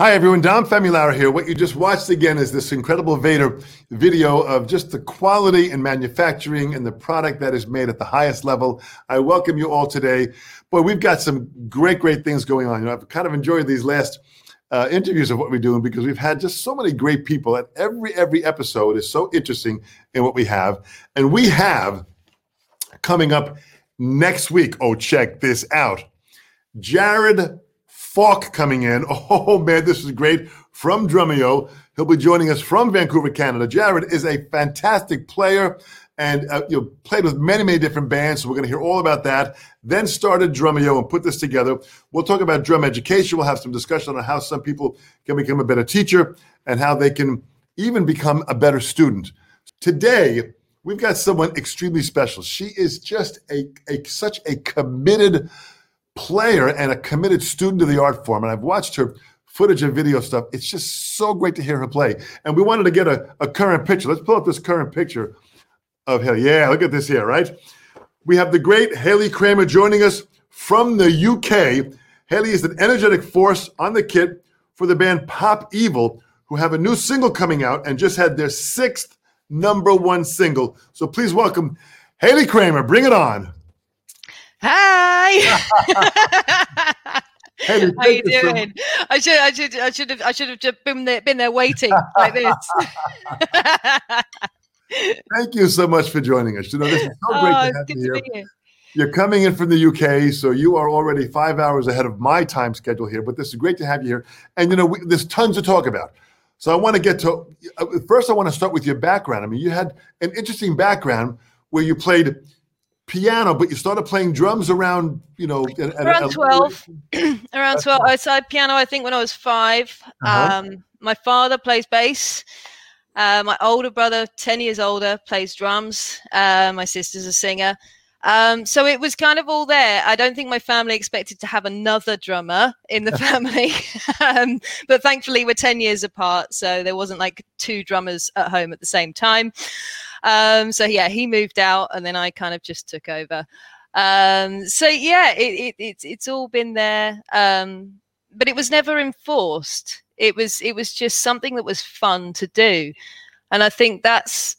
Hi everyone, Dom Famularo here. What you just watched again is this incredible Vater video of just the quality and manufacturing and the product that is made at the highest level. I welcome you all today. Boy, we've got some great things going on. You know, I've kind of enjoyed these last interviews of what we're doing because we've had just so many great people at every episode is so interesting in what we have. And we have coming up next week, oh, check this out, Jared Falk coming in. Oh man, this is great. From Drumeo. He'll be joining us from Vancouver, Canada. Jared is a fantastic player and played with many different bands, so we're going to hear all about that. Then started Drumeo and put this together. We'll talk about drum education. We'll have some discussion on how some people can become a better teacher and how they can even become a better student. Today, we've got someone extremely special. She is just such a committed player and a committed student of the art form, and I've watched her footage and video stuff. It's just so great to hear her play, and we wanted to get a current picture. Let's pull up this current picture of Hayley. Yeah, look at this here, right? We have the great Hayley Cramer joining us from the UK. Hayley is an energetic force on the kit for the band Pop Evil, who have a new single coming out and just had their 6th #1 single. So please welcome Hayley Cramer. Bring it on. Hi. Hayley, how you doing? I should have just been there waiting like this. Thank you so much for joining us. You know, this is so great to have you here. You're coming in from the UK, so you are already 5 hours ahead of my time schedule here. But this is great to have you here, and there's tons to talk about. So I want to get to first. I want to start with your background. I mean, you had an interesting background where you played piano, but you started playing drums around, around 12. Around 12, I started piano, I think, when I was 5. Uh-huh. My father plays bass. My older brother, 10 years older, plays drums. My sister's a singer. So it was kind of all there. I don't think my family expected to have another drummer in the family. But thankfully, we're 10 years apart, so there wasn't like 2 drummers at home at the same time. So yeah, he moved out and then I kind of just took over. So yeah, it's all been there. But it was never enforced. It was just something that was fun to do. And I think that's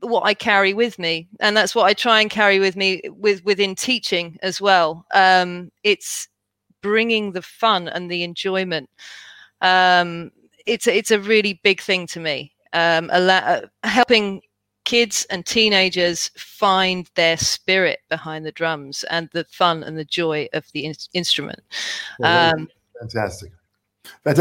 what I carry with me. And that's what I try and carry with me within teaching as well. It's bringing the fun and the enjoyment. It's a really big thing to me. Helping kids and teenagers find their spirit behind the drums and the fun and the joy of the instrument. Fantastic.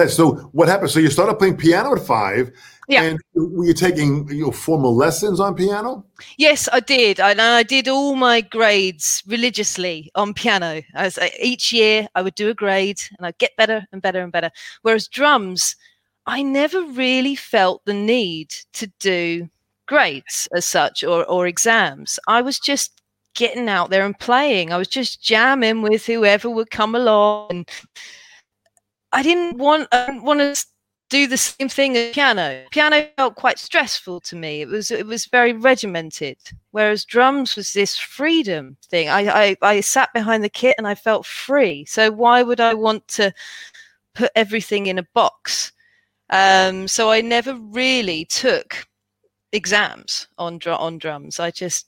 So what happened? So you started playing piano at 5. Yeah. And were you taking formal lessons on piano? Yes, I did. I did all my grades religiously on piano. Each year I would do a grade and I'd get better and better and better. Whereas drums, I never really felt the need to do grades as such or exams. I was just getting out there and playing. I was just jamming with whoever would come along. And I didn't want to do the same thing as piano. Piano felt quite stressful to me. It was very regimented, whereas drums was this freedom thing. I sat behind the kit and I felt free. So why would I want to put everything in a box? So I never really took exams on drums. I just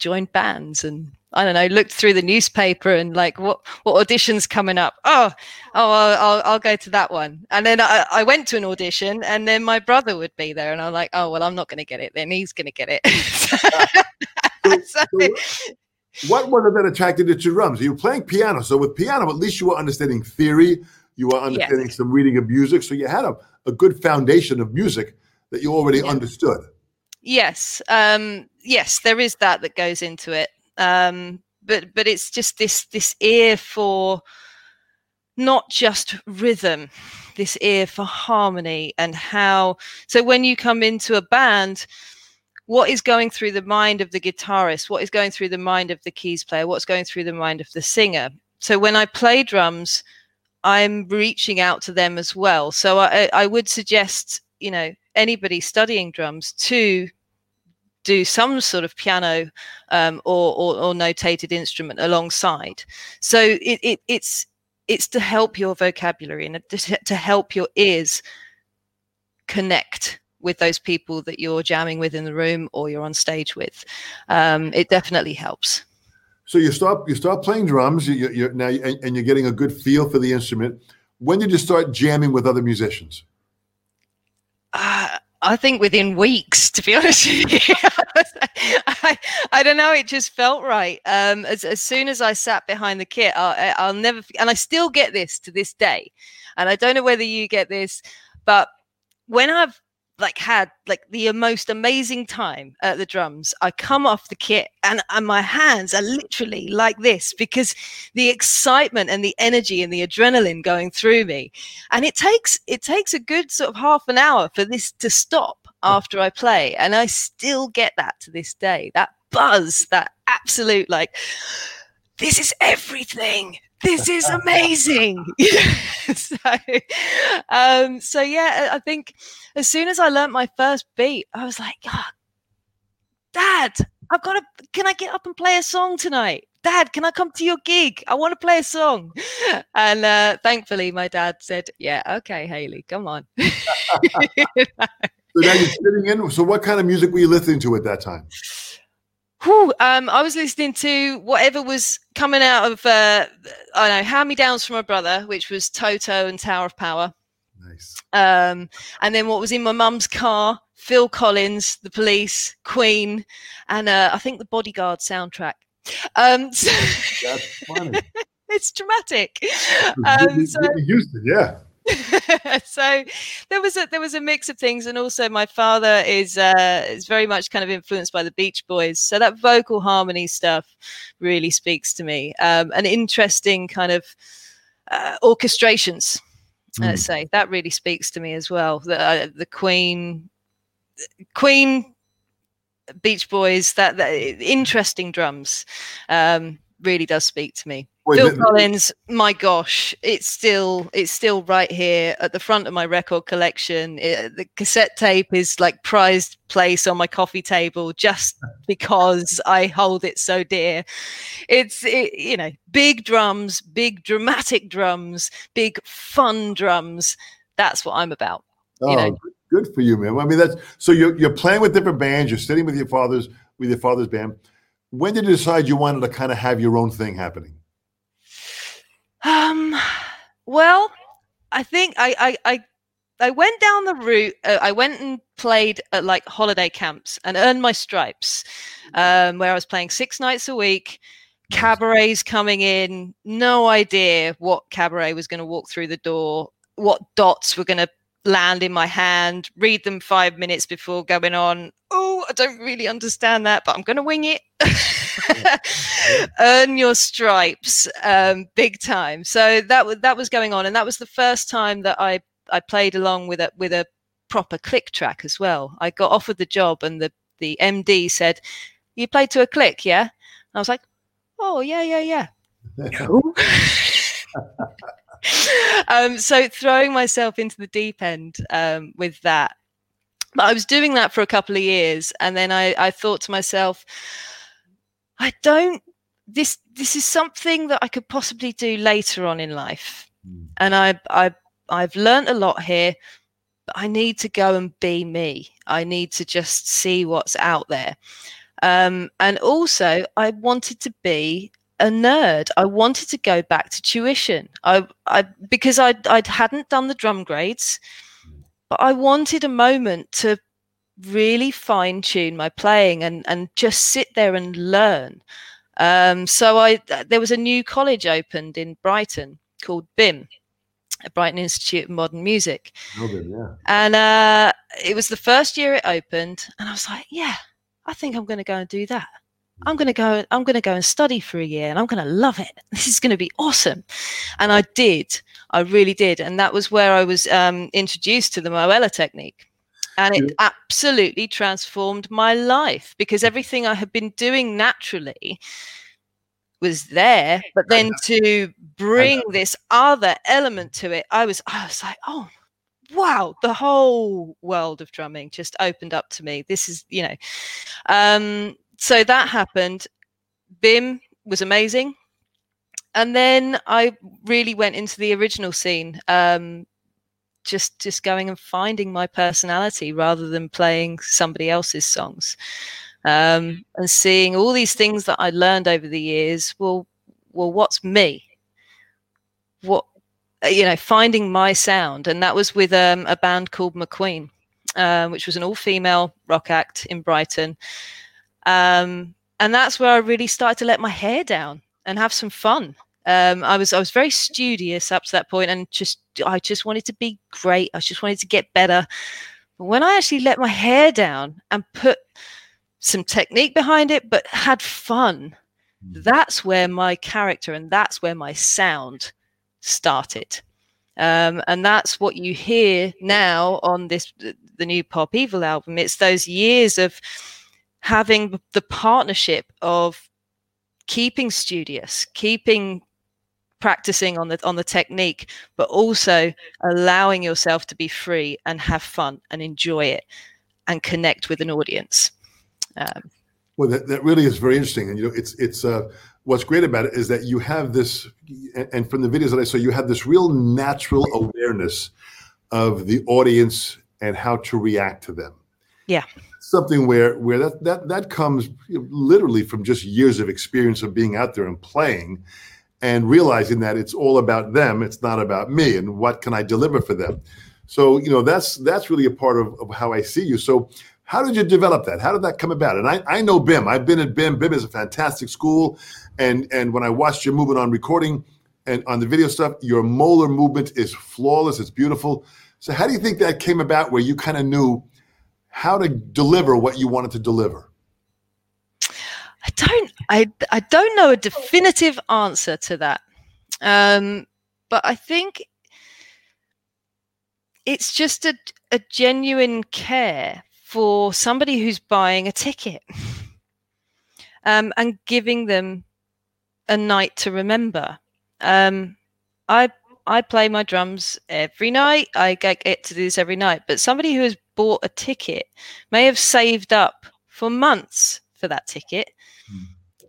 joined bands and I don't know, looked through the newspaper and like what audition's coming up. I'll go to that one. And then I went to an audition and then my brother would be there and I'm like, oh well, I'm not going to get it, then he's going to get it. So what was it that attracted you to drums? You were playing piano, so with piano at least you were understanding theory, you were understanding some reading of music, so you had a good foundation of music that you already understood. Yes. Yes, there is that goes into it. But it's just this ear for not just rhythm, this ear for harmony and how. So when you come into a band, what is going through the mind of the guitarist? What is going through the mind of the keys player? What's going through the mind of the singer? So when I play drums, I'm reaching out to them as well. So I would suggest, anybody studying drums to do some sort of piano or notated instrument alongside. So it, it it's It's to help your vocabulary and to help your ears connect with those people that you're jamming with in the room or you're on stage with. It definitely helps. So you start playing drums, you're now, and you're getting a good feel for the instrument. When did you start jamming with other musicians? I think within weeks, to be honest with you. I don't know. It just felt right. As soon as I sat behind the kit, I'll never, and I still get this to this day. And I don't know whether you get this, but when I've had the most amazing time at the drums, I come off the kit and my hands are literally like this because the excitement and the energy and the adrenaline going through me. And it takes a good sort of half an hour for this to stop after I play. And I still get that to this day, that buzz, that absolute, this is everything. This is amazing. So yeah, I think as soon as I learned my first beat, I was like, oh, Dad, can I get up and play a song tonight? Dad, can I come to your gig? I want to play a song. And thankfully my dad said, yeah, okay, Hayley, come on. So now you're sitting in. So what kind of music were you listening to at that time? I was listening to whatever was coming out of, I don't know, hand-me-downs from my brother, which was Toto and Tower of Power. Nice. And then what was in my mum's car, Phil Collins, The Police, Queen, and I think the Bodyguard soundtrack. So that's funny. It's dramatic. Houston, yeah. So there was a mix of things, and also my father is very much kind of influenced by the Beach Boys, so that vocal harmony stuff really speaks to me. An interesting kind of orchestrations, let's say, that really speaks to me as well. The Queen, Beach Boys, that interesting drums really does speak to me. Bill Collins, my gosh, it's still right here at the front of my record collection. The cassette tape is like prized place on my coffee table just because I hold it so dear. It's big drums, big dramatic drums, big fun drums. That's what I'm about. Good for you, man. I mean, that's so you're playing with different bands. You're sitting with your father's band. When did you decide you wanted to kind of have your own thing happening? Well, I think I went down the route. I went and played at holiday camps and earned my stripes, where I was playing 6 nights a week, cabarets coming in, no idea what cabaret was going to walk through the door, what dots were going to land in my hand, read them 5 minutes before going on. Oh, I don't really understand that, but I'm going to wing it. Earn your stripes, big time. So that was going on, and that was the first time that I played along with a proper click track as well. I got offered the job, and the MD said, "You played to a click, yeah?" And I was like, "Oh, yeah." So throwing myself into the deep end with that. But I was doing that for a couple of years, and then I thought to myself, this is something that I could possibly do later on in life. And I've learned a lot here, but I need to go and be me. I need to just see what's out there. And also I wanted to be a nerd. I wanted to go back to tuition. Because I hadn't done the drum grades, but I wanted a moment to really fine tune my playing and just sit there and learn. There was a new college opened in Brighton called BIM, Brighton Institute of Modern Music. Yeah. And it was the first year it opened, and I was like, yeah, I think I'm going to go and do that. I'm going to go and study for a year, and I'm going to love it. This is going to be awesome. And I did. I really did. And that was where I was introduced to the Moeller technique. And it absolutely transformed my life, because everything I had been doing naturally was there. But then to bring this other element to it, I was like, oh, wow, the whole world of drumming just opened up to me. This is, so that happened. BIM was amazing. And then I really went into the original scene, just going and finding my personality rather than playing somebody else's songs, and seeing all these things that I learned over the years. Well, what's me? What, you know, finding my sound. And that was with a band called McQueen, which was an all-female rock act in Brighton. And that's where I really started to let my hair down and have some fun. I was very studious up to that point, and I just wanted to be great. I just wanted to get better. But when I actually let my hair down and put some technique behind it, but had fun, that's where my character and that's where my sound started. And that's what you hear now on the new Pop Evil album. It's those years of having the partnership of keeping studious, keeping practicing on the technique, but also allowing yourself to be free and have fun and enjoy it and connect with an audience. Well, that really is very interesting. And, you know, it's what's great about it is that you have this, and from the videos that I saw, you have this real natural awareness of the audience and how to react to them. Yeah. Something where that comes literally from just years of experience of being out there and playing and realizing that it's all about them. It's not about me, and what can I deliver for them? So, you know, that's really a part of how I see you. So how did you develop that? How did that come about? And I know BIM. I've been at BIM. BIM is a fantastic school. And when I watched your movement on recording and on the video stuff, your Moeller movement is flawless. It's beautiful. So how do you think that came about, where you kind of knew how to deliver what you wanted to deliver? I don't know a definitive answer to that, but I think it's just a genuine care for somebody who's buying a ticket, and giving them a night to remember. I play my drums every night. I get to do this every night. But somebody who has bought a ticket may have saved up for months for that ticket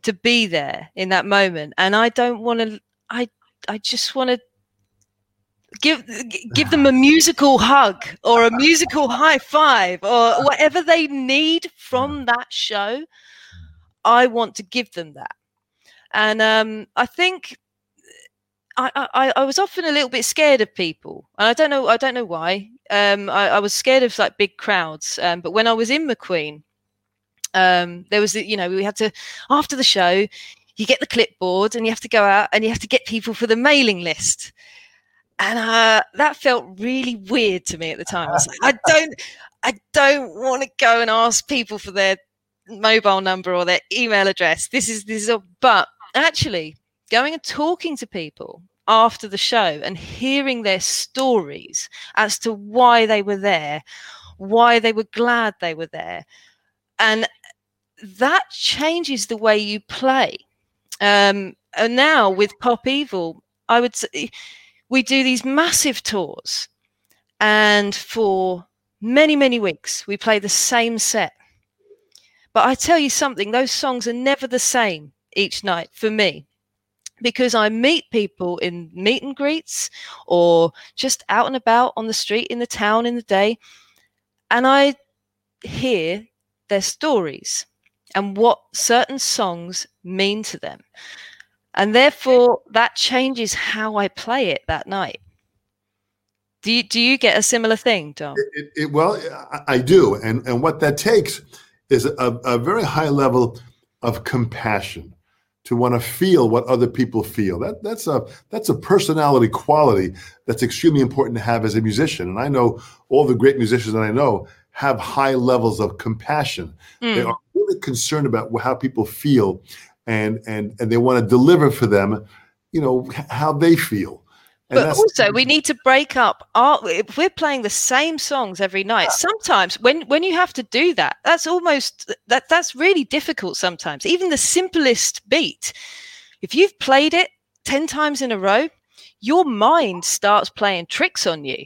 to be there in that moment. And I don't want to. I just want to give them a musical hug or a musical high five or whatever they need from that show. I want to give them that. And I think. I was often a little bit scared of people, and I don't know why. I was scared of like big crowds, but when I was in McQueen, there was we had to, after the show you get the clipboard and you have to go out and you have to get people for the mailing list, and that felt really weird to me at the time. I was like, I don't want to go and ask people for their mobile number or their email address. But actually, going and talking to people after the show and hearing their stories as to why they were there, why they were glad they were there. And that changes the way you play. And now with Pop Evil, I would say we do these massive tours, and for many, many weeks we play the same set. But I tell you something, those songs are never the same each night for me, because I meet people in meet and greets or just out and about on the street, in the town, in the day, and I hear their stories and what certain songs mean to them. And therefore, that changes how I play it that night. Do you get a similar thing, Dom? Well, I do. And what that takes is a very high level of compassion, to want to feel what other people feel. That's a personality quality that's extremely important to have as a musician. And I know all the great musicians that I know have high levels of compassion. They are really concerned about how people feel, and they want to deliver for them, you know, how they feel. But also, we need to break up. If we're playing the same songs every night, sometimes when you have to do that, that's really difficult sometimes. Even the simplest beat, if you've played it 10 times in a row, your mind starts playing tricks on you.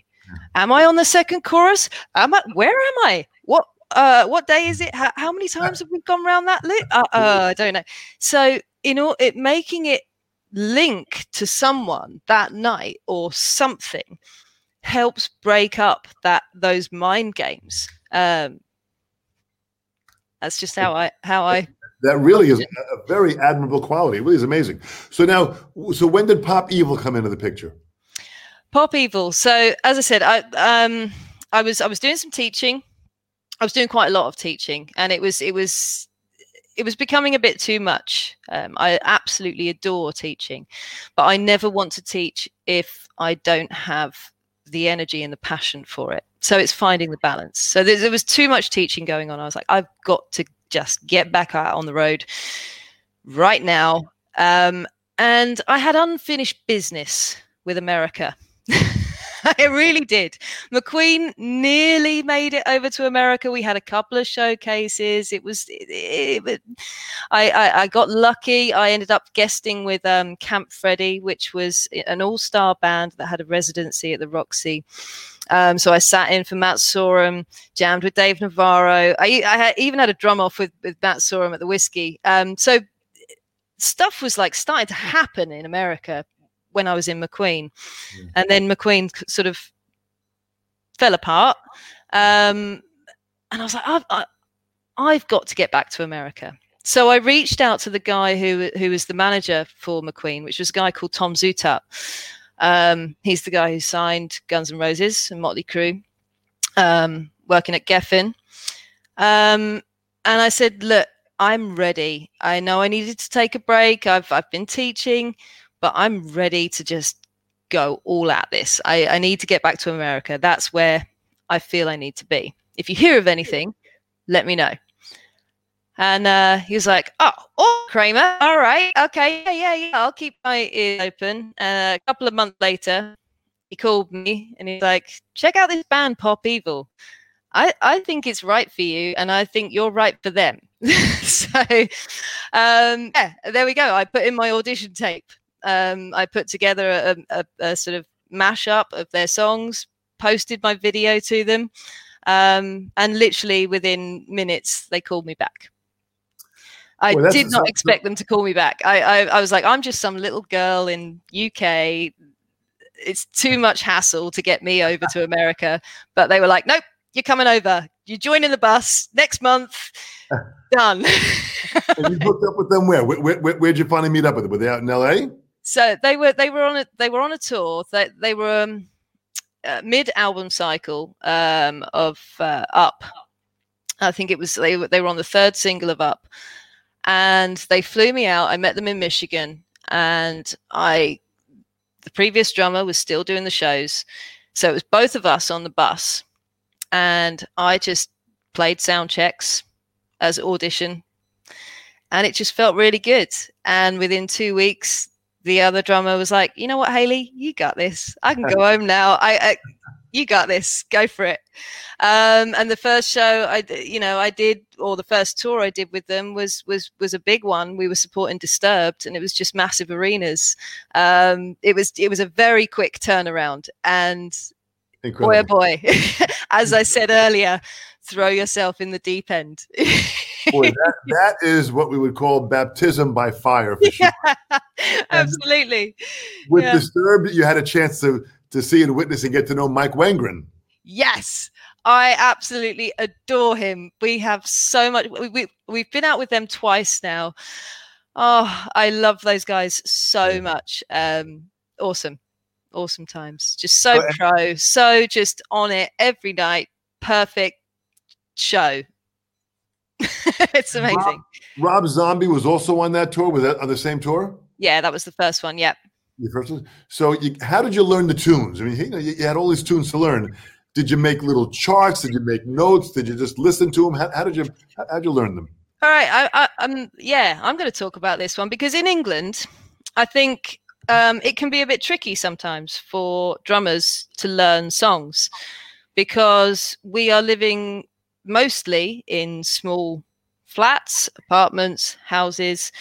Am I on the second chorus? Where am I? What day is it? How many times have we gone around that loop? I don't know. So, you know, making it link to someone that night or something helps break up those mind games. That's just how I. That really is a very admirable quality. It really is amazing. So now, when did Pop Evil come into the picture? Pop Evil. So as I said, I was doing some teaching. I was doing quite a lot of teaching, and it was becoming a bit too much. I absolutely adore teaching, but I never want to teach if I don't have the energy and the passion for it. So it's finding the balance. So there was too much teaching going on. I was like, I've got to just get back out on the road right now. And I had unfinished business with America. It really did. McQueen nearly made it over to America. We had a couple of showcases. I got lucky. I ended up guesting with Camp Freddy, which was an all-star band that had a residency at the Roxy. So I sat in for Matt Sorum, jammed with Dave Navarro. I even had a drum off with Matt Sorum at the Whiskey. So stuff was like starting to happen in America when I was in McQueen, and then McQueen sort of fell apart. And I was like, I've got to get back to America. So I reached out to the guy who was the manager for McQueen, which was a guy called Tom Zutat. He's the guy who signed Guns N' Roses and Motley Crue, working at Geffen. And I said, look, I'm ready. I know I needed to take a break. I've been teaching, but I'm ready to just go all at this. I need to get back to America. That's where I feel I need to be. If you hear of anything, let me know. And he was like, oh, Cramer, all right, okay, yeah, I'll keep my ears open. A couple of months later, he called me and he's like, check out this band, Pop Evil. I think it's right for you, and I think you're right for them. So, yeah, there we go. I put in my audition tape. I put together a sort of mashup of their songs, posted my video to them, and literally within minutes they called me back. I did not expect them to call me back. I was like, I'm just some little girl in UK. It's too much hassle to get me over to America. But they were like, nope, you're coming over. You're joining the bus next month. Done. And you hooked up with them where? Where'd you finally meet up with them? Were they out in LA? So they were on a tour. They were mid album cycle of Up. I think it was they were on the third single of Up, and they flew me out. I met them in Michigan, and the previous drummer was still doing the shows, so it was both of us on the bus, and I just played sound checks as audition, and it just felt really good. And within 2 weeks, the other drummer was like, you know what, Hayley, you got this. I can go home now. You got this. Go for it. And the first show the first tour I did with them was a big one. We were supporting Disturbed, and it was just massive arenas. It was a very quick turnaround, and incredible. Boy, oh boy. As I said earlier, throw yourself in the deep end. Boy, that is what we would call baptism by fire. For sure. Yeah, absolutely. With Disturbed, you had a chance to see and witness and get to know Mike Wengren. Yes, I absolutely adore him. We have so much. We've been out with them twice now. Oh, I love those guys so much. Awesome times. Just so pro, so just on it every night. Perfect show. It's amazing. Rob Zombie was also on that tour. Was that on the same tour? Yeah, that was the first one. Yep. The first one. So, how did you learn the tunes? I mean, you had all these tunes to learn. Did you make little charts? Did you make notes? Did you just listen to them? How did you learn them? All right. I'm going to talk about this one because in England, I think it can be a bit tricky sometimes for drummers to learn songs because we are living mostly in small flats, apartments, houses.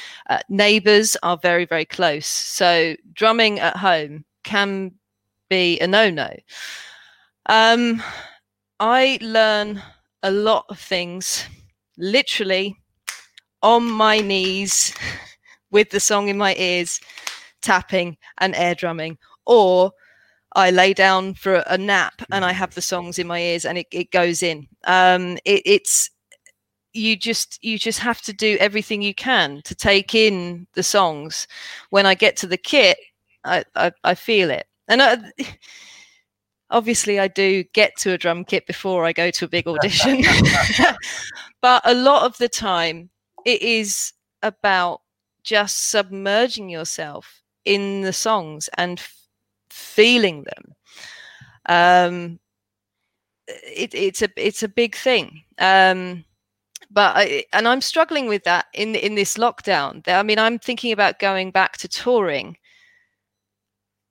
Neighbours are very, very close. So drumming at home can be a no-no. I learn a lot of things literally on my knees with the song in my ears, tapping and air drumming, or I lay down for a nap and I have the songs in my ears and it goes in. You just have to do everything you can to take in the songs. When I get to the kit, I feel it. And obviously I do get to a drum kit before I go to a big audition. But a lot of the time it is about just submerging yourself in the songs and feeling them. It's a big thing. But I'm struggling with that in this lockdown. I mean, I'm thinking about going back to touring,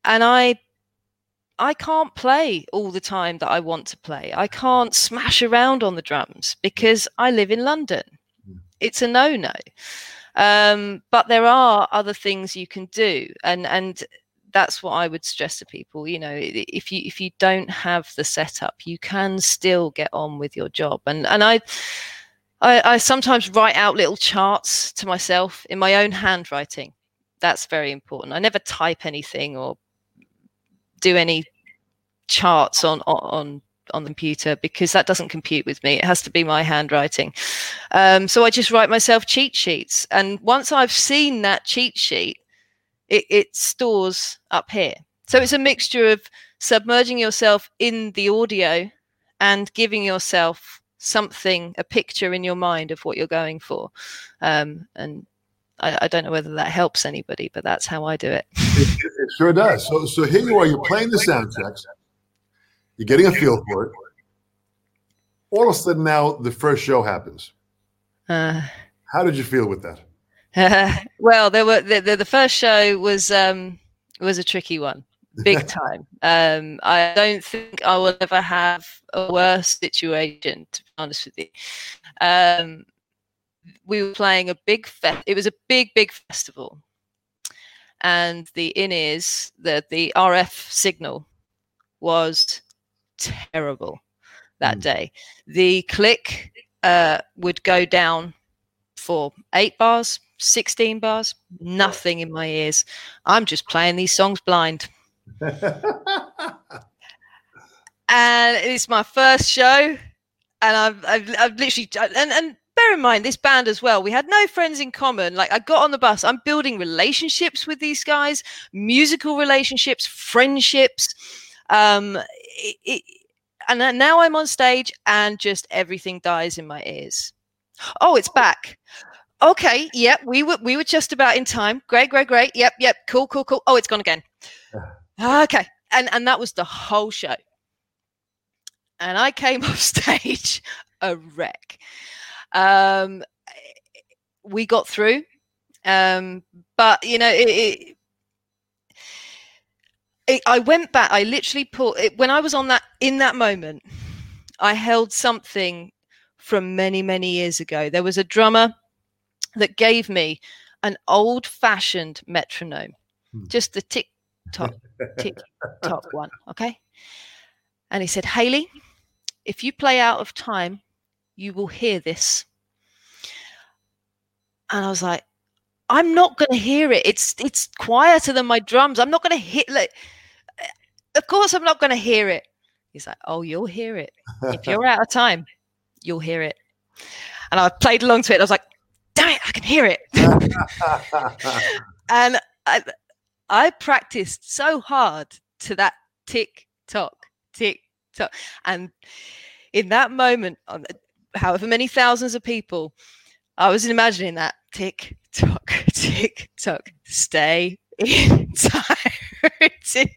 and I can't play all the time that I want to play. I can't smash around on the drums because I live in London. It's a no-no. But there are other things you can do, and that's what I would stress to people. You know, if you don't have the setup, you can still get on with your job. And I sometimes write out little charts to myself in my own handwriting. That's very important. I never type anything or do any charts on the computer because that doesn't compute with me. It has to be my handwriting. So I just write myself cheat sheets. And once I've seen that cheat sheet, it stores up here. So it's a mixture of submerging yourself in the audio and giving yourself something, a picture in your mind of what you're going for. And I don't know whether that helps anybody, but that's how I do it. It sure does. So here you are, you're playing the sound checks, you're getting a feel for it. All of a sudden now the first show happens. How did you feel with that? Well, the first show was a tricky one. Big time. I don't think I will ever have a worse situation, to be honest with you. We were playing a big fest. It was a big festival. And the in-ears, the RF signal was terrible that day. The click would go down for 8 bars, 16 bars, nothing in my ears. I'm just playing these songs blind. And it's my first show, and I've literally, and bear in mind this band as well, we had no friends in common. Like, I got on the bus, I'm building relationships with these guys, musical relationships, friendships, and now I'm on stage and just everything dies in my ears. Oh, it's back. Okay, yep, we were just about in time. Great. Yep, cool. Oh, it's gone again. Okay, and that was the whole show. And I came off stage a wreck. We got through, but you know, I went back. I literally pulled it when I was on that. In that moment, I held something from many years ago. There was a drummer that gave me an old-fashioned metronome, just the tick. Tick tock one, okay? And he said, Hayley, if you play out of time, you will hear this. And I was like, I'm not going to hear it. It's quieter than my drums. I'm not going to hear it. Of course I'm not going to hear it. He's like, oh, you'll hear it. If you're out of time, you'll hear it. And I played along to it. I was like, damn it, I can hear it. And I practiced so hard to that tick tock, and in that moment, on however many thousands of people, I was imagining that tick tock, stay in time.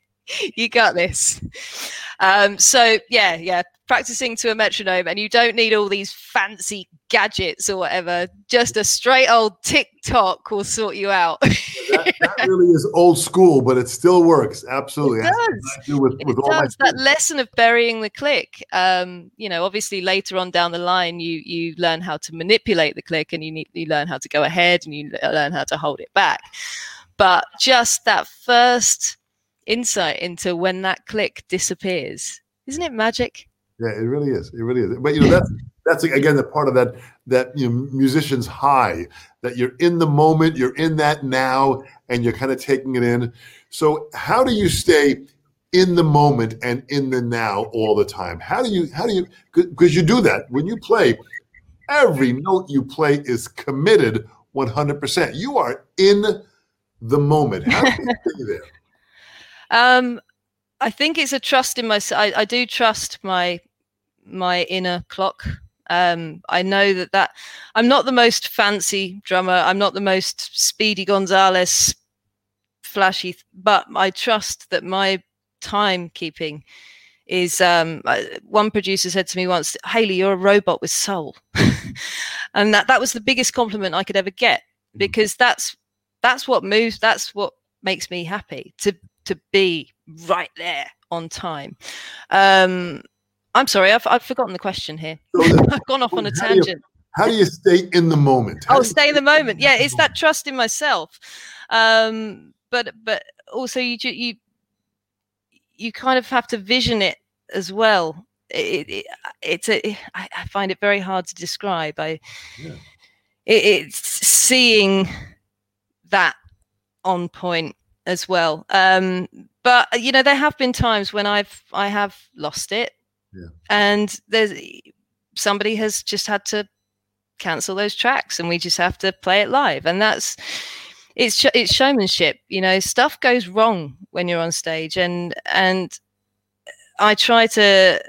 You got this. So practicing to a metronome, and you don't need all these fancy gadgets or whatever. Just a straight old tick tock will sort you out. that really is old school, but it still works. Absolutely, it does. That lesson of burying the click. You know, obviously later on down the line, you learn how to manipulate the click, and you learn how to go ahead, and you learn how to hold it back. But just that first insight into when that click disappears. Isn't it magic? Yeah, it really is. But you know, that's that's again the part of that you know, musician's high, that you're in the moment, you're in that now, and you're kind of taking it in. So how do you stay in the moment and in the now all the time? How do you because you do that when you play. Every note you play is committed 100%. You are in the moment. How do you stay there? I think it's a trust in myself. I do trust my inner clock. I know that I'm not the most fancy drummer. I'm not the most Speedy Gonzalez flashy, but I trust that my timekeeping is, one producer said to me once, Hayley, you're a robot with soul. And that was the biggest compliment I could ever get, because that's what moves. That's what makes me happy, to be right there on time. I'm sorry, I've forgotten the question here. I've gone off on a tangent. How do you stay in the moment? Stay in the moment. Yeah, it's that trust in myself. But also you kind of have to vision it as well. I find it very hard to describe. It's seeing that on point as well. But you know, there have been times when I have lost it, and somebody has just had to cancel those tracks, and we just have to play it live. And it's showmanship. You know, stuff goes wrong when you're on stage, and I try to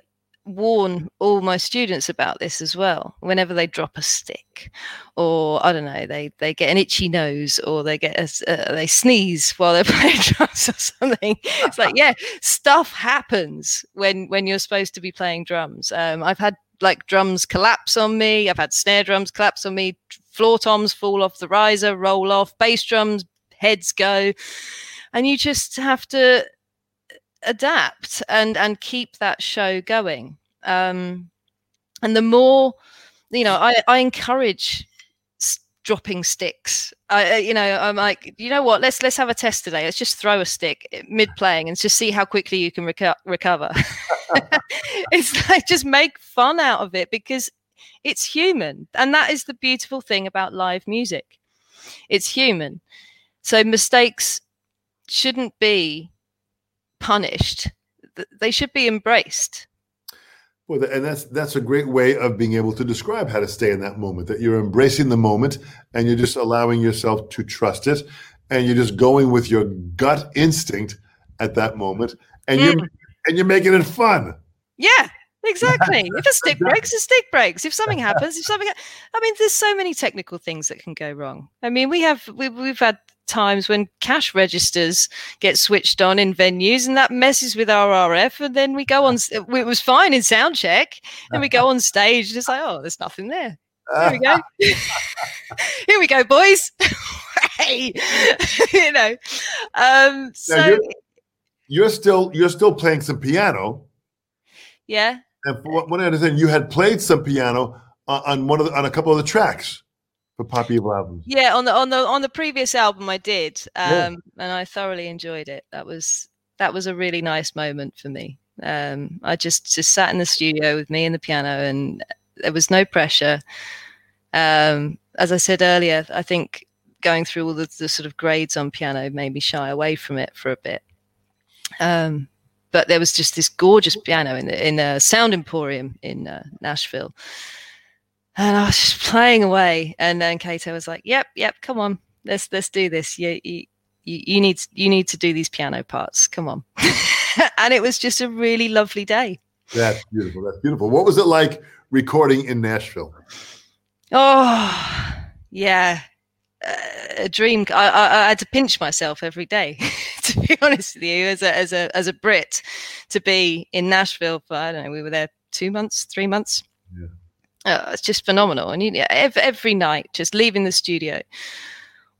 warn all my students about this as well. Whenever they drop a stick, or I don't know, they get an itchy nose, or they get they sneeze while they're playing drums or something. It's like, yeah, stuff happens when you're supposed to be playing drums. I've had like drums collapse on me. I've had snare drums collapse on me. Floor toms fall off the riser, roll off. Bass drums heads go, and you just have to adapt and keep that show going. And the more, you know, I encourage dropping sticks. I'm like, you know what, let's have a test today. Let's just throw a stick mid-playing and just see how quickly you can recover. It's like, just make fun out of it, because it's human. And that is the beautiful thing about live music. It's human. So mistakes shouldn't be punished, they should be embraced. Well, and that's a great way of being able to describe how to stay in that moment, that you're embracing the moment and you're just allowing yourself to trust it, and you're just going with your gut instinct at that moment, and you're making it fun. Yeah, exactly. If a stick breaks, a stick breaks. If something happens, I mean, there's so many technical things that can go wrong. I mean, we've had times when cash registers get switched on in venues, and that messes with our RF, and then we go on, it was fine in sound check, and we go on stage and it's like, oh, there's nothing there. Here we go. Here we go, boys. Hey. You know. So you're still playing some piano. Yeah. And for what I understand, you had played some piano on a couple of the tracks. For Pop Evil albums. Yeah, on the previous album I did, and I thoroughly enjoyed it. That was a really nice moment for me. I just sat in the studio with me and the piano, and there was no pressure. As I said earlier, I think going through all the sort of grades on piano made me shy away from it for a bit. But there was just this gorgeous piano in a Sound Emporium in Nashville. And I was just playing away, and then Kato was like, "Yep, come on, let's do this. You need to do these piano parts. Come on." And it was just a really lovely day. That's beautiful. That's beautiful. What was it like recording in Nashville? Oh, yeah, a dream. I had to pinch myself every day, to be honest with you, as a Brit, to be in Nashville. But I don't know. We were there 2 months, 3 months. Yeah. It's just phenomenal. And every night, just leaving the studio,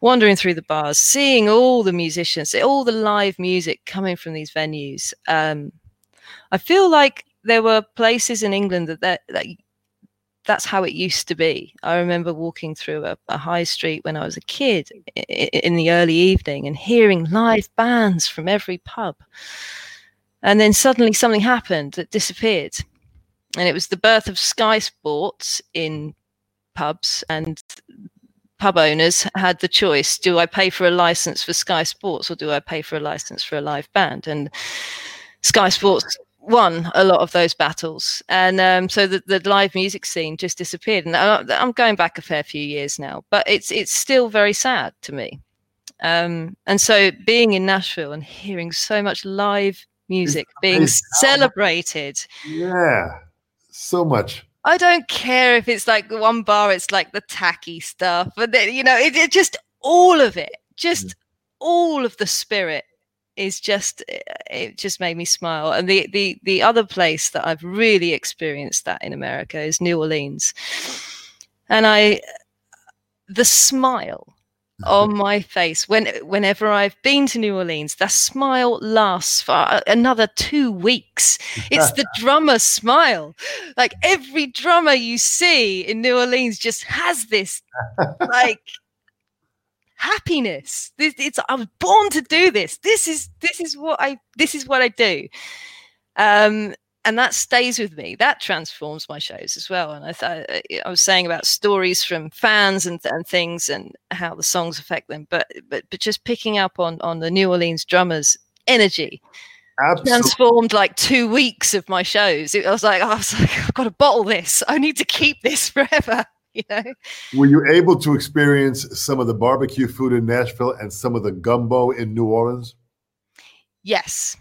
wandering through the bars, seeing all the musicians, all the live music coming from these venues. I feel like there were places in England that's how it used to be. I remember walking through a high street when I was a kid in the early evening and hearing live bands from every pub. And then suddenly something happened that disappeared. And it was the birth of Sky Sports in pubs, and pub owners had the choice: do I pay for a license for Sky Sports or do I pay for a license for a live band? And Sky Sports won a lot of those battles, and so the live music scene just disappeared. And I'm going back a fair few years now, but it's still very sad to me. And so being in Nashville and hearing so much live music being celebrated, yeah, so much. I don't care if it's like one bar, it's like the tacky stuff, but you know, it just all of it, just all of the spirit is just, it just made me smile. And the other place that I've really experienced that in America is New Orleans, and the smile on my face whenever I've been to New Orleans, that smile lasts for another 2 weeks. It's the drummer smile. Like every drummer you see in New Orleans just has this like happiness. I was born to do this. This is what I do. And that stays with me. That transforms my shows as well. And I was saying about stories from fans and things and how the songs affect them. But just picking up on the New Orleans drummers' energy. Absolutely. Transformed like 2 weeks of my shows. I was like, I've got to bottle this. I need to keep this forever. You know? Were you able to experience some of the barbecue food in Nashville and some of the gumbo in New Orleans? Yes.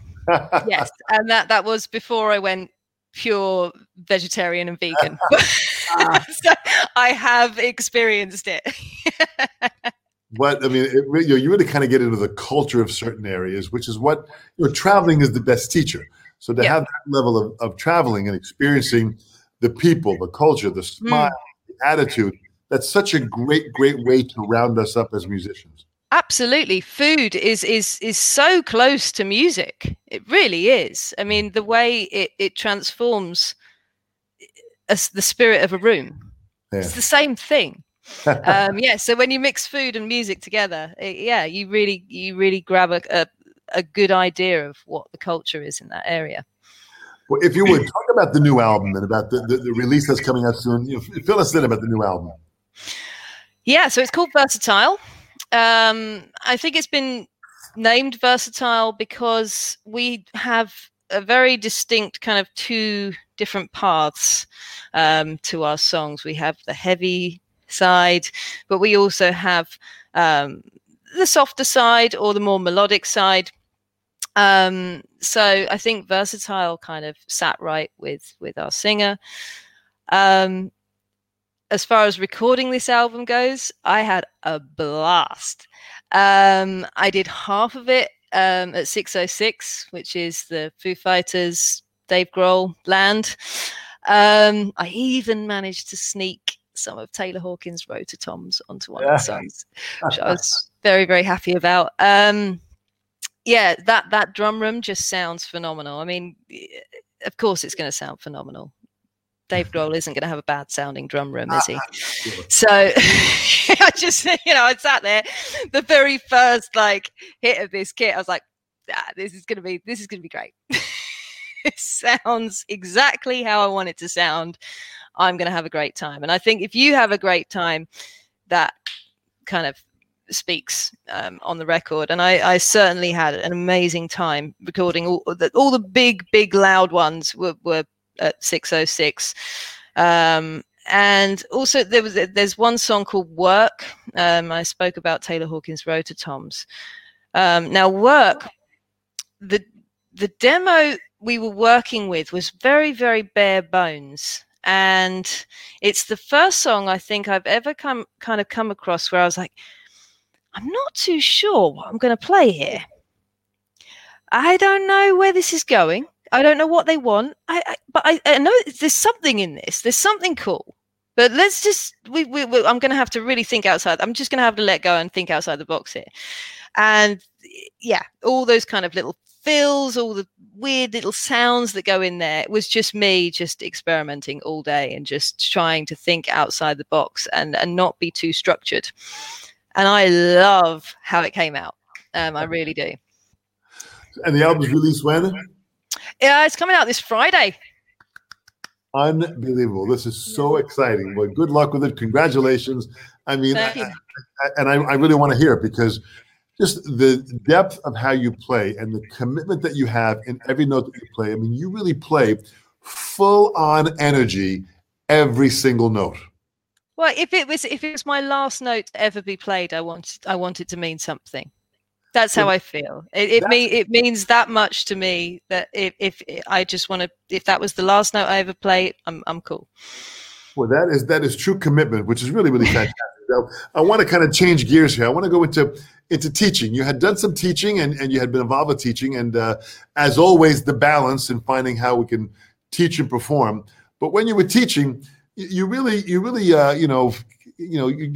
Yes, and that was before I went pure vegetarian and vegan. So I have experienced it. But I mean, you really kind of get into the culture of certain areas, which is what traveling is the best teacher. So to have that level of traveling and experiencing the people, the culture, the smile, the attitude, that's such a great, great way to round us up as musicians. Absolutely. Food is so close to music. It really is. I mean, the way it transforms the spirit of a room. Yeah. It's the same thing. So when you mix food and music together, you really grab a good idea of what the culture is in that area. Well, if you would, talk about the new album and about the release that's coming out soon. Fill us in about the new album. Yeah, so it's called Versatile. I think it's been named Versatile because we have a very distinct kind of two different paths to our songs. We have the heavy side, but we also have the softer side or the more melodic side. So I think Versatile kind of sat right with our singer. As far as recording this album goes, I had a blast. I did half of it at 606, which is the Foo Fighters, Dave Grohl land. I even managed to sneak some of Taylor Hawkins' rototoms onto one of the songs, which I was very, very happy about. That drum room just sounds phenomenal. I mean, of course it's going to sound phenomenal. Dave Grohl isn't going to have a bad sounding drum room, is he? So I sat there, the very first like hit of this kit, I was like, this is going to be great. It sounds exactly how I want it to sound. I'm going to have a great time. And I think if you have a great time, that kind of speaks on the record. And I certainly had an amazing time recording. All the big loud ones were at 606, and also there's one song called Work. I spoke about Taylor Hawkins' rototoms. Now Work, the demo we were working with was very, very bare bones, and it's the first song I think I've ever come across where I was like, I'm not too sure what I'm going to play here. I don't know where this is going. I don't know what they want, but I know there's something in this. There's something cool, but let's just. I'm going to have to really think outside. I'm just going to have to let go and think outside the box here, and all those kind of little fills, all the weird little sounds that go in there. It was just me, just experimenting all day and just trying to think outside the box and not be too structured. And I love how it came out. I really do. And the album's released when? Yeah, it's coming out this Friday. Unbelievable. This is so exciting. Well, good luck with it. Congratulations. I mean, I really want to hear it, because just the depth of how you play and the commitment that you have in every note that you play. I mean, you really play full on energy every single note. Well, if it was my last note to ever be played, I want it to mean something. That's how I feel. It means that much to me that if that was the last note I ever played, I'm cool. Well, that is true commitment, which is really, really fantastic. So I want to kind of change gears here. I want to go into teaching. You had done some teaching and you had been involved with teaching, and as always, the balance in finding how we can teach and perform. But when you were teaching, you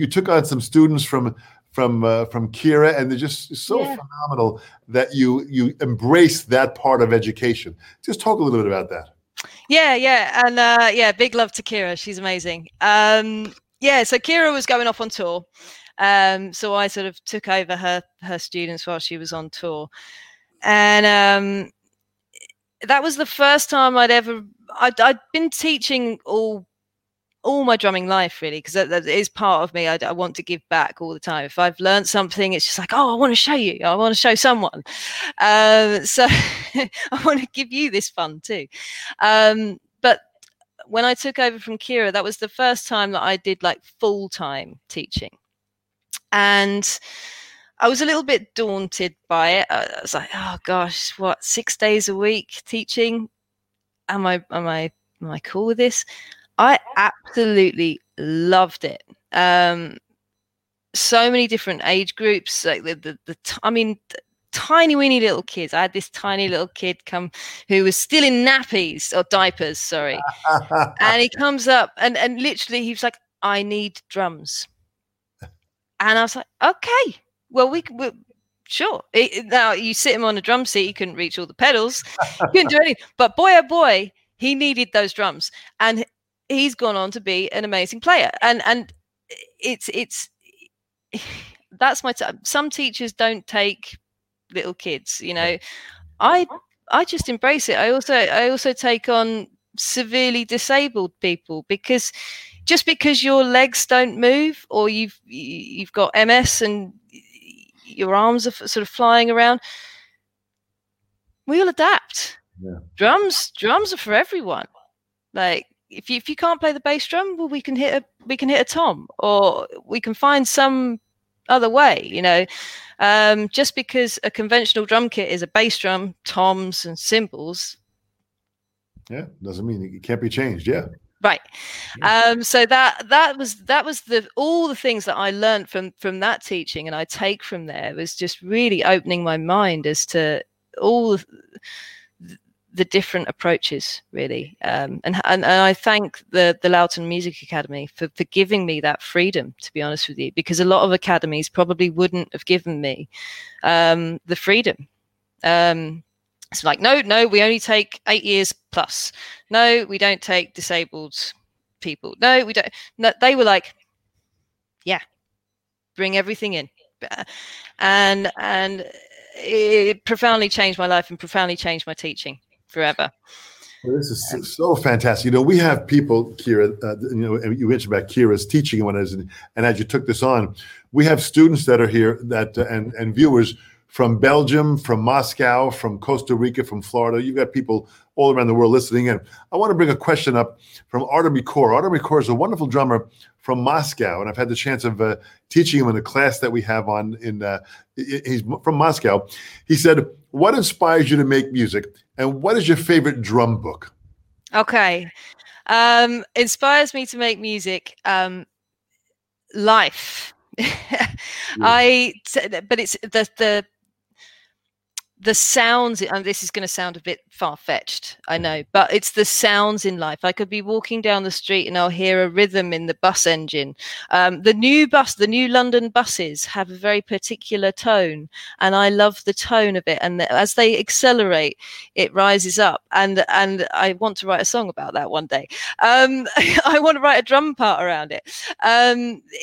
took on some students from Kira, and they're just so phenomenal that you embrace that part of education. Just talk a little bit about that. And big love to Kira. She's amazing. So Kira was going off on tour, so I sort of took over her students while she was on tour, and that was the first time I'd been teaching all my drumming life, really, because that is part of me. I want to give back all the time. If I've learned something, it's just like, oh, I want to show you. I want to show someone. So I want to give you this fun too. But when I took over from Kira, that was the first time that I did like full-time teaching. And I was a little bit daunted by it. I was like, oh gosh, what, 6 days a week teaching? Am I cool with this? I absolutely loved it. So many different age groups. Like tiny weeny little kids. I had this tiny little kid come who was still in nappies or diapers, sorry. And he comes up and literally he was like, "I need drums." And I was like, "Okay, well we sure." Now you sit him on a drum seat, he couldn't reach all the pedals, he couldn't do anything. But boy, oh boy, he needed those drums, and he's gone on to be an amazing player. And it's that's my time. Some teachers don't take little kids, you know. I just embrace it. I also take on severely disabled people, because just because your legs don't move or you've got MS and your arms are sort of flying around, we all adapt. Yeah. Drums are for everyone. Like, if you can't play the bass drum, well, we can hit a tom, or we can find some other way, you know. Just because a conventional drum kit is a bass drum, toms, and cymbals, doesn't mean it can't be changed. So that was all the things that I learned from that teaching, and I take from there, was just really opening my mind as to all the different approaches, really. And I thank the Loughton Music Academy for giving me that freedom, to be honest with you, because a lot of academies probably wouldn't have given me the freedom. It's like, no, we only take 8 years plus. No, we don't take disabled people. No, we don't. No, they were like, bring everything in. And it profoundly changed my life and profoundly changed my teaching forever. Well, this is so fantastic. You know, we have people, Kira, you mentioned about Kira's teaching when I was and as you took this on, we have students that are here that and viewers from Belgium, from Moscow, from Costa Rica, from Florida. You've got people all around the world listening in. I want to bring a question up from Artem Kor. Artem Kor is a wonderful drummer from Moscow, and I've had the chance of teaching him in a class that we have on. He's from Moscow. He said, "What inspires you to make music, and what is your favorite drum book?" Okay, inspires me to make music. Life. But it's the sounds, and this is going to sound a bit far-fetched, I know, but it's the sounds in life. I could be walking down the street and I'll hear a rhythm in the bus engine. The new London buses have a very particular tone, and I love the tone of it. And as they accelerate, it rises up. And I want to write a song about that one day. I want to write a drum part around it.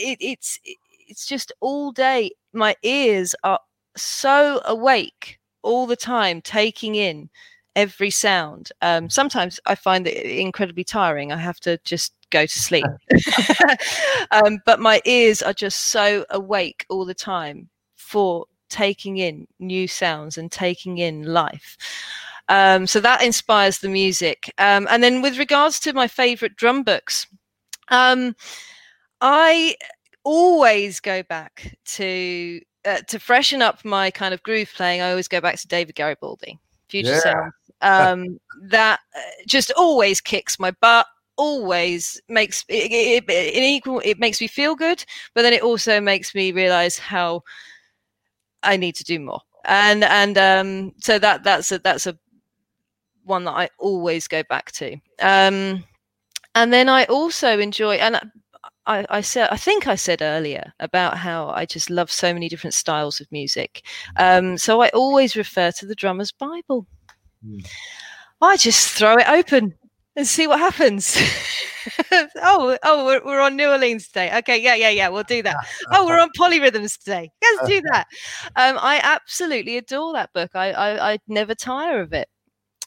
It's just all day. My ears are so awake all the time, taking in every sound. Sometimes I find that incredibly tiring. I have to just go to sleep. But my ears are just so awake all the time for taking in new sounds and taking in life. So that inspires the music. And then with regards to my favorite drum books, I always go back to freshen up my kind of groove playing. I always go back to David Garibaldi, Future Sound. That just always kicks my butt, always makes it makes me feel good, but then it also makes me realize how I need to do more. And so that's a one that I always go back to. And then I also enjoy, and I think I said earlier about how I just love so many different styles of music. So I always refer to the Drummer's Bible. I just throw it open and see what happens. We're on New Orleans today. Okay, yeah, we'll do that. Oh, we're on polyrhythms today. Let's do that. I absolutely adore that book. I never tire of it.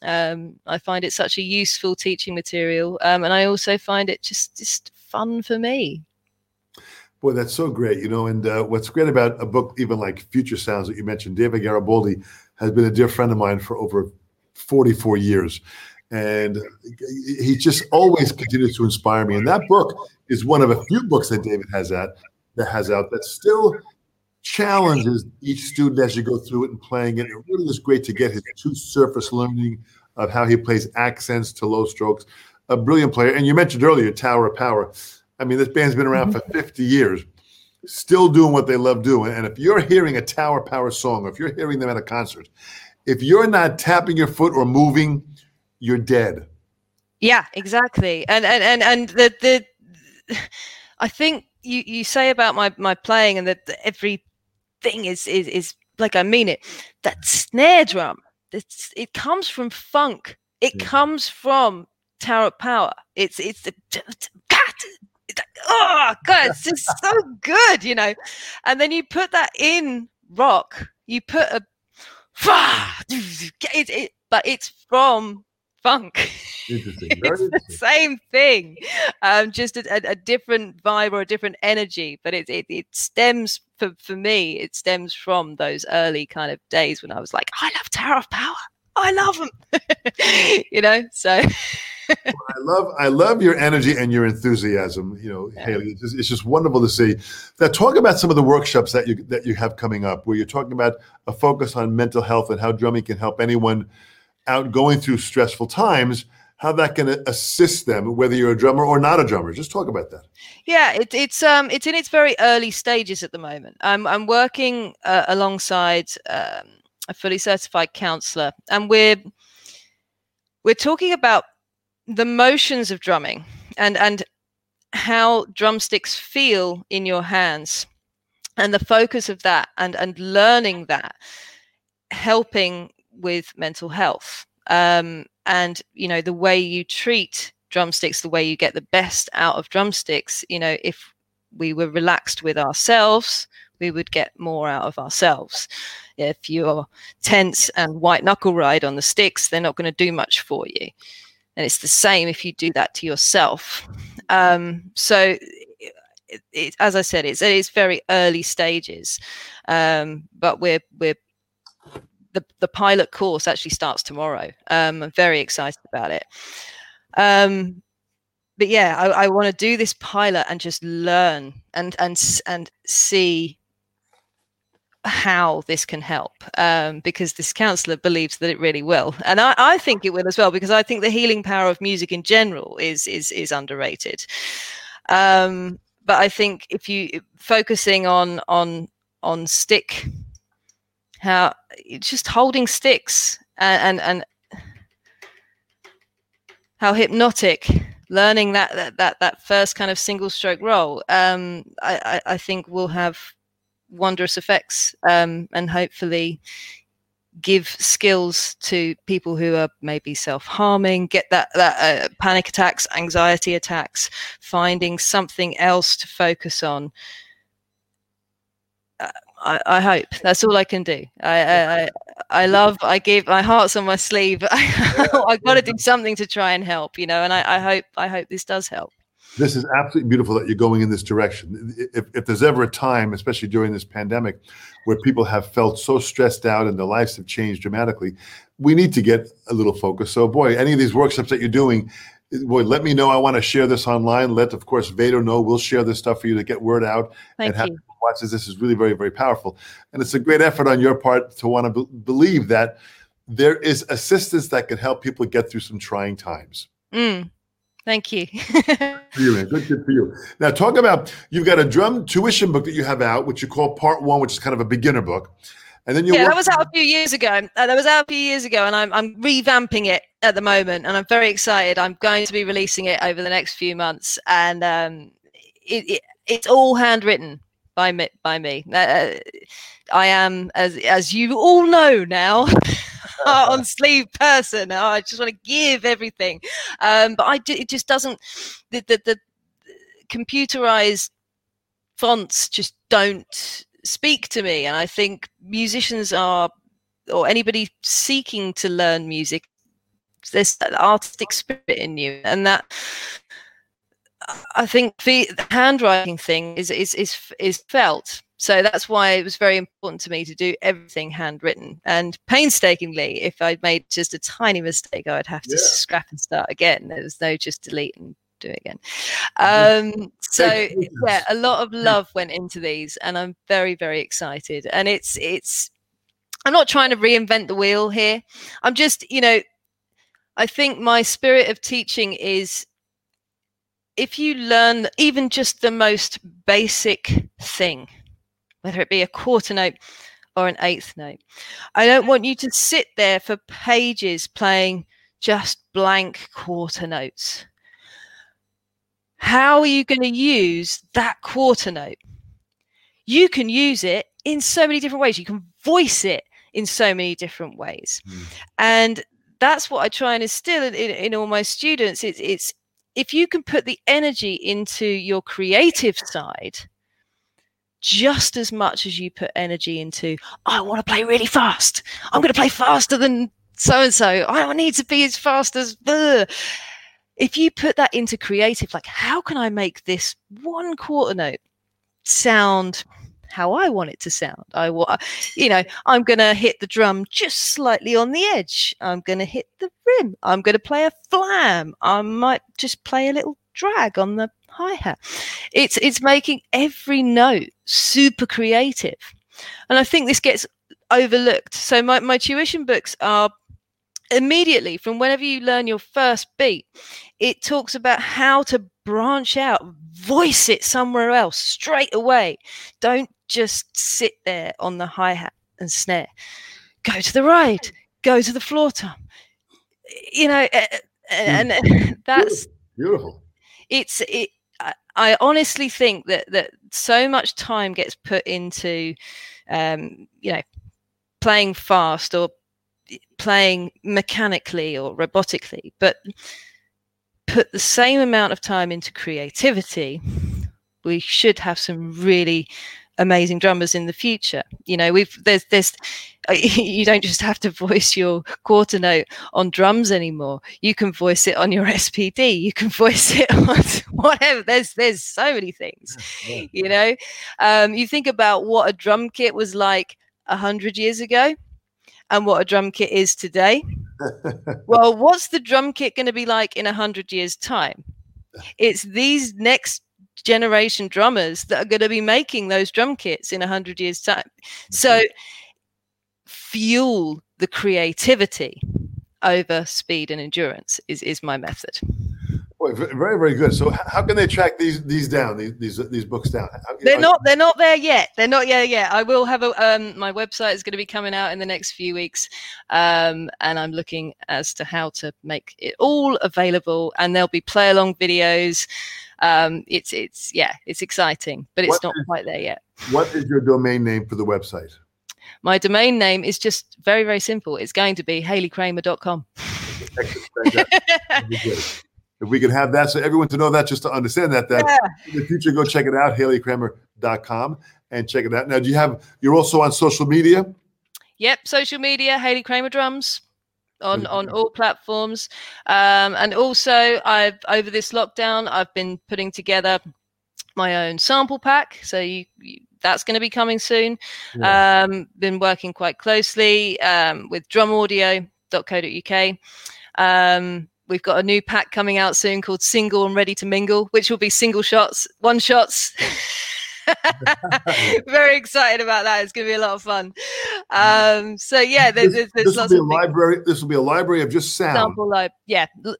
I find it such a useful teaching material, and I also find it just fun for me. Boy, that's so great, you know. And what's great about a book, even like Future Sounds that you mentioned, David Garibaldi has been a dear friend of mine for over 44 years, and he just always continues to inspire me. And that book is one of a few books that David has out that still challenges each student as you go through it and playing it. It really is great to get his two surface learning of how he plays accents to low strokes. A brilliant player. And you mentioned earlier, Tower of Power. I mean, this band's been around for 50 years, still doing what they love doing. And if you're hearing a Tower of Power song, or if you're hearing them at a concert, if you're not tapping your foot or moving, you're dead. Yeah, exactly. And the I think you say about my playing, and that everything is like, I mean it. That snare drum, it comes from funk. It comes from Tower of Power. It's the oh god, it's just so good, you know. And then you put that in rock. You put a but it's from funk. Interesting. It's the same thing, just a different vibe or a different energy. But it stems for me. It stems from those early kind of days when I was like, I love Tower of Power. I love them. You know. So I love your energy and your enthusiasm. You know, yeah. Hayley, it's just wonderful to see. Now, talk about some of the workshops that you have coming up, where you're talking about a focus on mental health and how drumming can help anyone out going through stressful times. How that can assist them, whether you're a drummer or not a drummer. Just talk about that. Yeah, it's in its very early stages at the moment. I'm working alongside a fully certified counselor, and we're talking about the motions of drumming and how drumsticks feel in your hands, and the focus of that and learning that, helping with mental health, and you know, the way you treat drumsticks, the way you get the best out of drumsticks. You know, if we were relaxed with ourselves, we would get more out of ourselves. If you're tense and white knuckle ride on the sticks, they're not going to do much for you. And it's the same if you do that to yourself. So it, as I said, it's very early stages, but we're the pilot course actually starts tomorrow. I'm very excited about it. But yeah, I want to do this pilot and just learn and see how this can help, because this counselor believes that it really will. And I think it will as well, because I think the healing power of music in general is underrated. But I think if you focusing on stick, how it's just holding sticks and how hypnotic learning that first kind of single stroke roll, I think will have wondrous effects, and hopefully give skills to people who are maybe self-harming, get that panic attacks, anxiety attacks, finding something else to focus on. I hope that's all I can do. I, I, I gave my heart's on my sleeve. I got to do something to try and help, you know, and I hope this does help. This is absolutely beautiful that you're going in this direction. If there's ever a time, especially during this pandemic, where people have felt so stressed out and their lives have changed dramatically, we need to get a little focus. So, boy, any of these workshops that you're doing, boy, let me know. I want to share this online. Let, of course, Vater know. We'll share this stuff for you to get word out. Thank and have you. People watch this. This is really very, very powerful. And it's a great effort on your part to want to believe that there is assistance that could help people get through some trying times. Mm. Thank you. Good for you. Now, talk about, you've got a drum tuition book that you have out, which you call Part One, which is kind of a beginner book. And then that was out a few years ago, and I'm revamping it at the moment, and I'm very excited. I'm going to be releasing it over the next few months, and it's all handwritten by me. I am, as you all know now, heart on sleeve person. Oh, I just want to give everything, but it just doesn't. The computerized fonts just don't speak to me, and I think musicians are, or anybody seeking to learn music, there's an artistic spirit in you, and that I think the handwriting thing is felt. So that's why it was very important to me to do everything handwritten, and painstakingly. If I'd made just a tiny mistake, I'd have to scrap and start again. There was no just delete and do it again. A lot of love went into these, and I'm very, very excited. And I'm not trying to reinvent the wheel here. I'm just, you know, I think my spirit of teaching is, if you learn even just the most basic thing, whether it be a quarter note or an eighth note, I don't want you to sit there for pages playing just blank quarter notes. How are you going to use that quarter note? You can use it in so many different ways. You can voice it in so many different ways. And that's what I try and instill in all my students. It's if you can put the energy into your creative side just as much as you put energy into, I want to play really fast, I'm going to play faster than so-and-so, I need to be as fast as the. If you put that into creative, like, how can I make this one quarter note sound how I want it to sound? I'm going to hit the drum just slightly on the edge. I'm going to hit the rim. I'm going to play a flam. I might just play a little drag on the hi-hat. It's making every note super creative. And I think this gets overlooked. So my tuition books are immediately from whenever you learn your first beat, it talks about how to branch out, voice it somewhere else straight away. Don't just sit there on the hi-hat and snare. Go to the ride, go to the floor tom. You know, and that's beautiful. I honestly think that so much time gets put into, you know, playing fast or playing mechanically or robotically, but put the same amount of time into creativity, we should have some really amazing drummers in the future. You know, there's you don't just have to voice your quarter note on drums anymore. You can voice it on your SPD. You can voice it on whatever. There's so many things. Yeah. You know, you think about what a drum kit was like 100 years ago, and what a drum kit is today. Well, what's the drum kit going to be like in 100 years' time? It's these next generation drummers that are going to be making those drum kits in 100 years' time. So fuel the creativity over speed and endurance is my method. Boy, very, very good. So how can they track these down, these books down? They're not there yet. I will have my website is going to be coming out in the next few weeks, and I'm looking as to how to make it all available, and there'll be play along videos. It's exciting, but it's not quite there yet. What is your domain name for the website? My domain name is just very, very simple. It's going to be hayleycramer.com. Excellent. If we could have that, so everyone to know that, just to understand that in the future, go check it out, hayleycramer.com, and check it out. Now, you're also on social media? Yep, social media, Hayley Cramer Drums on all platforms. And also, I've over this lockdown, I've been putting together my own sample pack. So that's going to be coming soon. Yeah. Been working quite closely with drumaudio.co.uk. We've got a new pack coming out soon called Single and Ready to Mingle, which will be single shots, one shots. Very excited about that. It's going to be a lot of fun. So yeah, there's lots of library. This will be a library of just sound.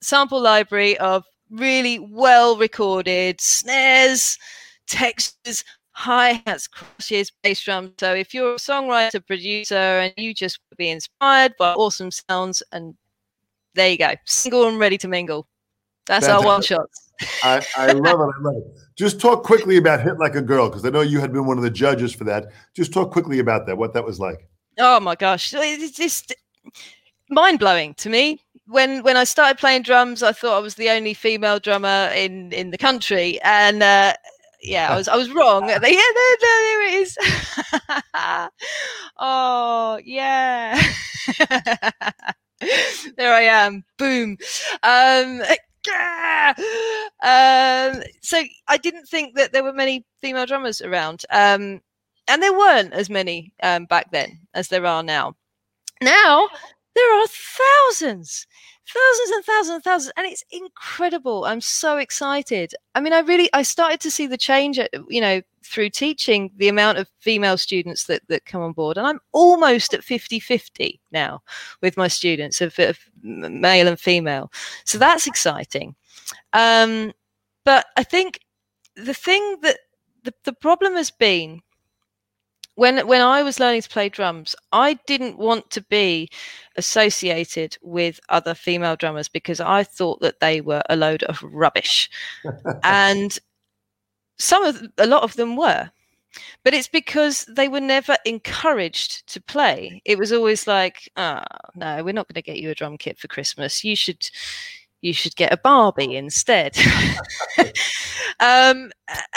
Sample library of really well recorded snares, textures, hi-hats, crashes, bass drum. So if you're a songwriter, producer, and you just be inspired by awesome sounds, and there you go, Single and Ready to Mingle. That's fantastic. Our one shots. I love it. I love it. Just talk quickly about Hit Like a Girl, because I know you had been one of the judges for that. Just talk quickly about that, what that was like. Oh my gosh, it's just mind-blowing to me. When I started playing drums, I thought I was the only female drummer in the country, and I was wrong. Yeah, there it is. Oh yeah, there I am. Boom. So I didn't think that there were many female drummers around, and there weren't as many back then as there are now. Now there are thousands, and it's incredible. I'm so excited. I mean, I started to see the change, through teaching, the amount of female students that come on board. And I'm almost at 50-50 now with my students of male and female. So that's exciting. But I think the thing that the problem has been, when I was learning to play drums, I didn't want to be associated with other female drummers because I thought that they were a load of rubbish. And a lot of them were. But it's because they were never encouraged to play. It was always like, oh, no, we're not going to get you a drum kit for Christmas. You should get a Barbie instead. And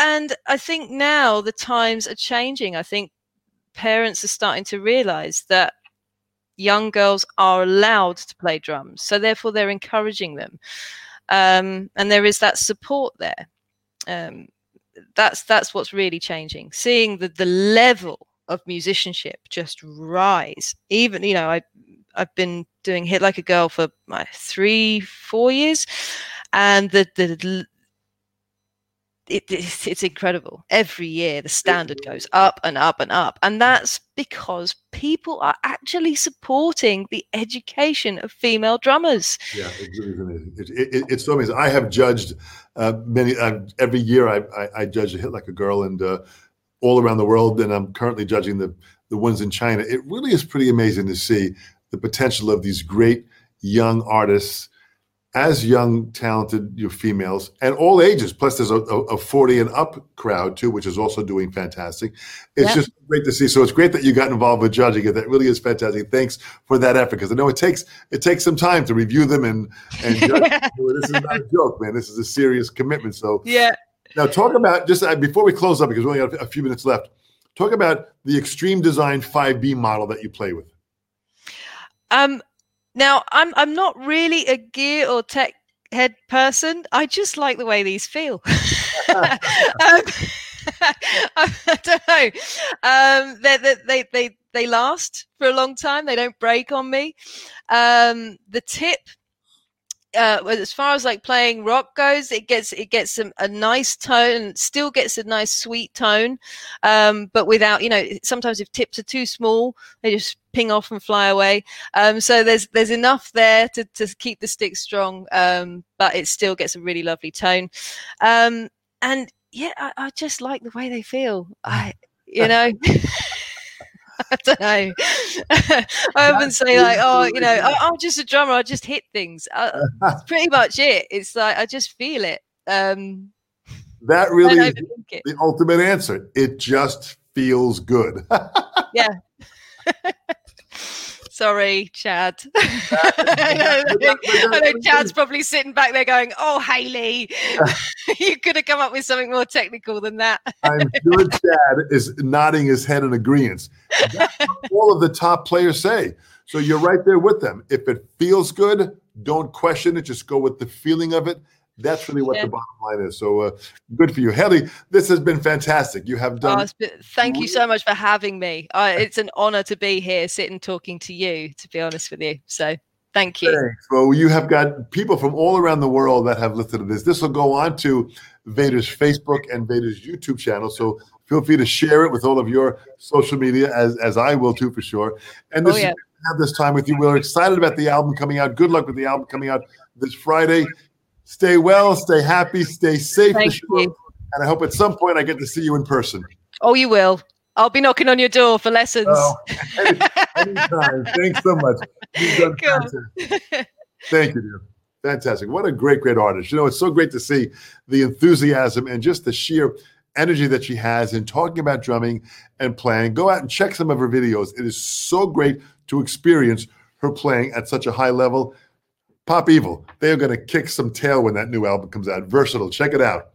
I think now the times are changing. I think parents are starting to realize that young girls are allowed to play drums, so therefore they're encouraging them, and there is that support there. That's what's really changing, seeing the level of musicianship just rise. Even I've been doing Hit Like a Girl for 3-4 years, and it's incredible. Every year the standard goes up and up and up, and that's because people are actually supporting the education of female drummers. Yeah, it's so amazing. I have judged every year. I judge a Hit Like a Girl, and all around the world, and I'm currently judging the ones in China. It really is pretty amazing to see the potential of these great young artists, as young, talented females, and all ages. Plus, there's a 40 and up crowd too, which is also doing fantastic. It's just great to see. So it's great that you got involved with judging it. That really is fantastic. Thanks for that effort, because I know it takes some time to review them and judge. This is not a joke, man. This is a serious commitment. So now talk about, just before we close up, because we only got a few minutes left, talk about the Extreme Design 5B model that you play with. Now, I'm not really a gear or tech head person. I just like the way these feel. I don't know. They last for a long time. They don't break on me. The tip, as far as like playing rock goes, it gets a nice tone, still gets a nice sweet tone, but without, sometimes if tips are too small, they just ping off and fly away. So there's enough there to keep the stick strong, but it still gets a really lovely tone. I just like the way they feel. I don't know. I often say I'm just a drummer. I just hit things. That's pretty much it. It's like I just feel it. That really is the ultimate answer. It just feels good. Yeah. Sorry, Chad. I know Chad's probably sitting back there going, oh, Hayley, you could have come up with something more technical than that. I'm sure Chad is nodding his head in agreement. That's what all of the top players say. So you're right there with them. If it feels good, don't question it. Just go with the feeling of it. That's really what the bottom line is. So good for you. Hayley, this has been fantastic. You have done. Thank you so much for having me. It's an honor to be here sitting talking to you, to be honest with you. So thank you. Thanks. Well, you have got people from all around the world that have listened to this. This will go on to Vater's Facebook and Vater's YouTube channel. So feel free to share it with all of your social media, as I will too, for sure. And this is great to have this time with you. We're excited about the album coming out. Good luck with the album coming out this Friday. Stay well, stay happy, stay safe. Thank you. And I hope at some point I get to see you in person. Oh, you will. I'll be knocking on your door for lessons. Oh, anytime. Thanks so much. You've done fantastic. Thank you, dear. Fantastic. What a great, great artist. You know, it's so great to see the enthusiasm and just the sheer energy that she has in talking about drumming and playing. Go out and check some of her videos. It is so great to experience her playing at such a high level. Pop Evil, they are going to kick some tail when that new album comes out. Versatile, check it out.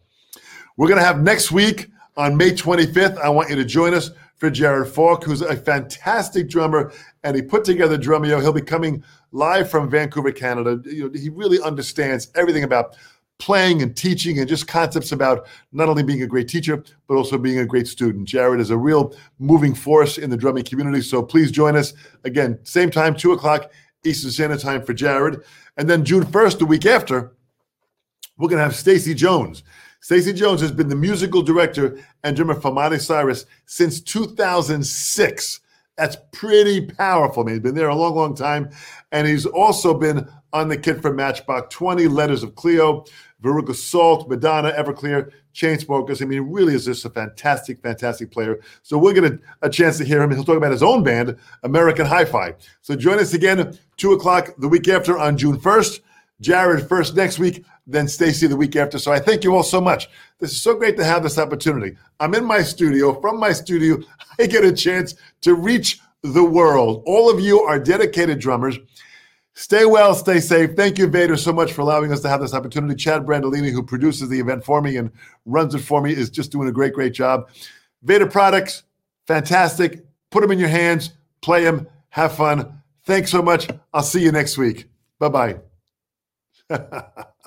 We're going to have next week on May 25th, I want you to join us for Jared Falk, who's a fantastic drummer, and he put together Drumeo. He'll be coming live from Vancouver, Canada. You know, he really understands everything about playing and teaching and just concepts about not only being a great teacher, but also being a great student. Jared is a real moving force in the drumming community, so please join us. Again, same time, 2 o'clock Eastern Standard Time for Jared. And then June 1st, the week after, we're going to have Stacey Jones. Stacey Jones has been the musical director and drummer for Miley Cyrus since 2006. That's pretty powerful, man. He's been there a long, long time. And he's also been on the kit for Matchbox 20, Letters of Cleo, Veruca Salt, Madonna, Everclear, Chainsmokers. I mean, he really is just a fantastic, fantastic player. So we'll get a chance to hear him. He'll talk about his own band, American Hi-Fi. So join us again, 2 o'clock the week after on June 1st. Jared first next week, then Stacey the week after. So I thank you all so much. This is so great to have this opportunity. I'm in my studio. From my studio, I get a chance to reach the world. All of you are dedicated drummers. Stay well, stay safe. Thank you, Vater, so much for allowing us to have this opportunity. Chad Brandolini, who produces the event for me and runs it for me, is just doing a great, great job. Vater products, fantastic. Put them in your hands. Play them. Have fun. Thanks so much. I'll see you next week. Bye-bye.